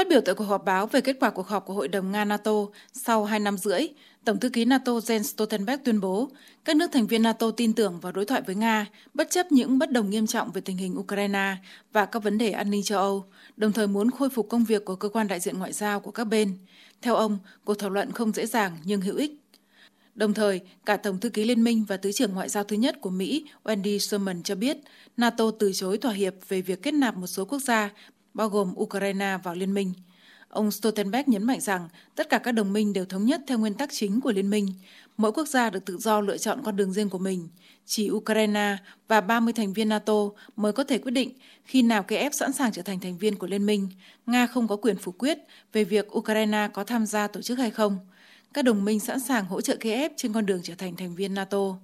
Phát biểu tại cuộc họp báo về kết quả cuộc họp của Hội đồng Nga-NATO sau 2 năm rưỡi, Tổng thư ký NATO Jens Stoltenberg tuyên bố các nước thành viên NATO tin tưởng vào đối thoại với Nga bất chấp những bất đồng nghiêm trọng về tình hình Ukraine và các vấn đề an ninh châu Âu, đồng thời muốn khôi phục công việc của cơ quan đại diện ngoại giao của các bên. Theo ông, cuộc thảo luận không dễ dàng nhưng hữu ích. Đồng thời, cả Tổng thư ký Liên minh và Thứ trưởng Ngoại giao thứ nhất của Mỹ Wendy Sherman cho biết NATO từ chối thỏa hiệp về việc kết nạp một số quốc gia, bao gồm Ukraine vào Liên minh. Ông Stoltenberg nhấn mạnh rằng tất cả các đồng minh đều thống nhất theo nguyên tắc chính của Liên minh. Mỗi quốc gia được tự do lựa chọn con đường riêng của mình. Chỉ Ukraine và 30 thành viên NATO mới có thể quyết định khi nào Kiev sẵn sàng trở thành thành viên của Liên minh. Nga không có quyền phủ quyết về việc Ukraine có tham gia tổ chức hay không. Các đồng minh sẵn sàng hỗ trợ Kiev trên con đường trở thành thành viên NATO.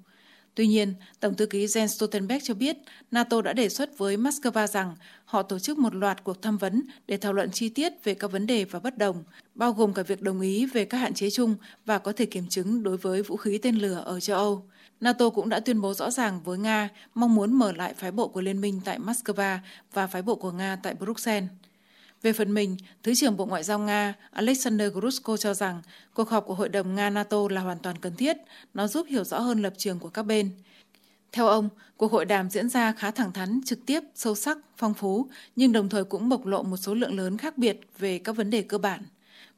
Tuy nhiên, Tổng thư ký Jens Stoltenberg cho biết NATO đã đề xuất với Moscow rằng họ tổ chức một loạt cuộc tham vấn để thảo luận chi tiết về các vấn đề và bất đồng, bao gồm cả việc đồng ý về các hạn chế chung và có thể kiểm chứng đối với vũ khí tên lửa ở châu Âu. NATO cũng đã tuyên bố rõ ràng với Nga mong muốn mở lại phái bộ của Liên minh tại Moscow và phái bộ của Nga tại Bruxelles. Về phần mình, Thứ trưởng Bộ Ngoại giao Nga Alexander Grushko cho rằng cuộc họp của Hội đồng Nga-NATO là hoàn toàn cần thiết, nó giúp hiểu rõ hơn lập trường của các bên. Theo ông, cuộc hội đàm diễn ra khá thẳng thắn, trực tiếp, sâu sắc, phong phú, nhưng đồng thời cũng bộc lộ một số lượng lớn khác biệt về các vấn đề cơ bản.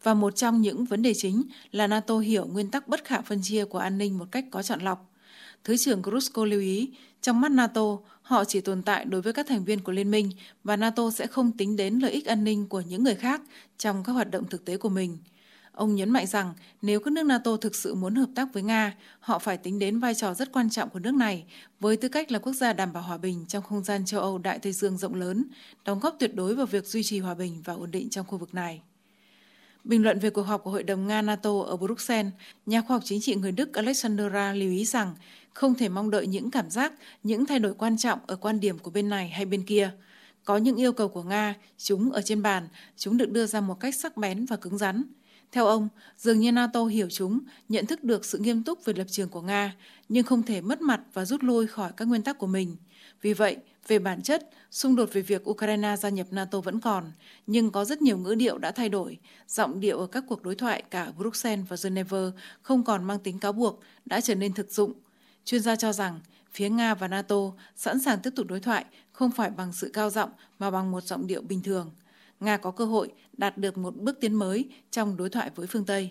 Và một trong những vấn đề chính là NATO hiểu nguyên tắc bất khả phân chia của an ninh một cách có chọn lọc. Thứ trưởng Grushko lưu ý, trong mắt NATO, họ chỉ tồn tại đối với các thành viên của Liên minh và NATO sẽ không tính đến lợi ích an ninh của những người khác trong các hoạt động thực tế của mình. Ông nhấn mạnh rằng nếu các nước NATO thực sự muốn hợp tác với Nga, họ phải tính đến vai trò rất quan trọng của nước này với tư cách là quốc gia đảm bảo hòa bình trong không gian châu Âu Đại Tây Dương rộng lớn, đóng góp tuyệt đối vào việc duy trì hòa bình và ổn định trong khu vực này. Bình luận về cuộc họp của Hội đồng Nga-NATO ở Bruxelles, nhà khoa học chính trị người Đức Alexandra lưu ý rằng không thể mong đợi những cảm giác, những thay đổi quan trọng ở quan điểm của bên này hay bên kia. Có những yêu cầu của Nga, chúng ở trên bàn, chúng được đưa ra một cách sắc bén và cứng rắn. Theo ông, dường như NATO hiểu chúng, nhận thức được sự nghiêm túc về lập trường của Nga, nhưng không thể mất mặt và rút lui khỏi các nguyên tắc của mình. Vì vậy, về bản chất, xung đột về việc Ukraine gia nhập NATO vẫn còn, nhưng có rất nhiều ngữ điệu đã thay đổi. Giọng điệu ở các cuộc đối thoại cả ở Bruxelles và Geneva không còn mang tính cáo buộc, đã trở nên thực dụng. Chuyên gia cho rằng, phía Nga và NATO sẵn sàng tiếp tục đối thoại không phải bằng sự cao giọng mà bằng một giọng điệu bình thường. Nga có cơ hội đạt được một bước tiến mới trong đối thoại với phương Tây.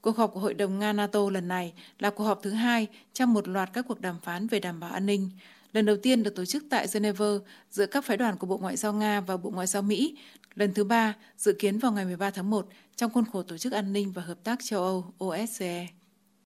Cuộc họp của Hội đồng Nga-NATO lần này là cuộc họp thứ 2 trong một loạt các cuộc đàm phán về đảm bảo an ninh. Lần đầu tiên được tổ chức tại Geneva giữa các phái đoàn của Bộ Ngoại giao Nga và Bộ Ngoại giao Mỹ. Lần thứ 3 dự kiến vào ngày 13 tháng 1 trong khuôn khổ Tổ chức An ninh và Hợp tác châu Âu OSCE.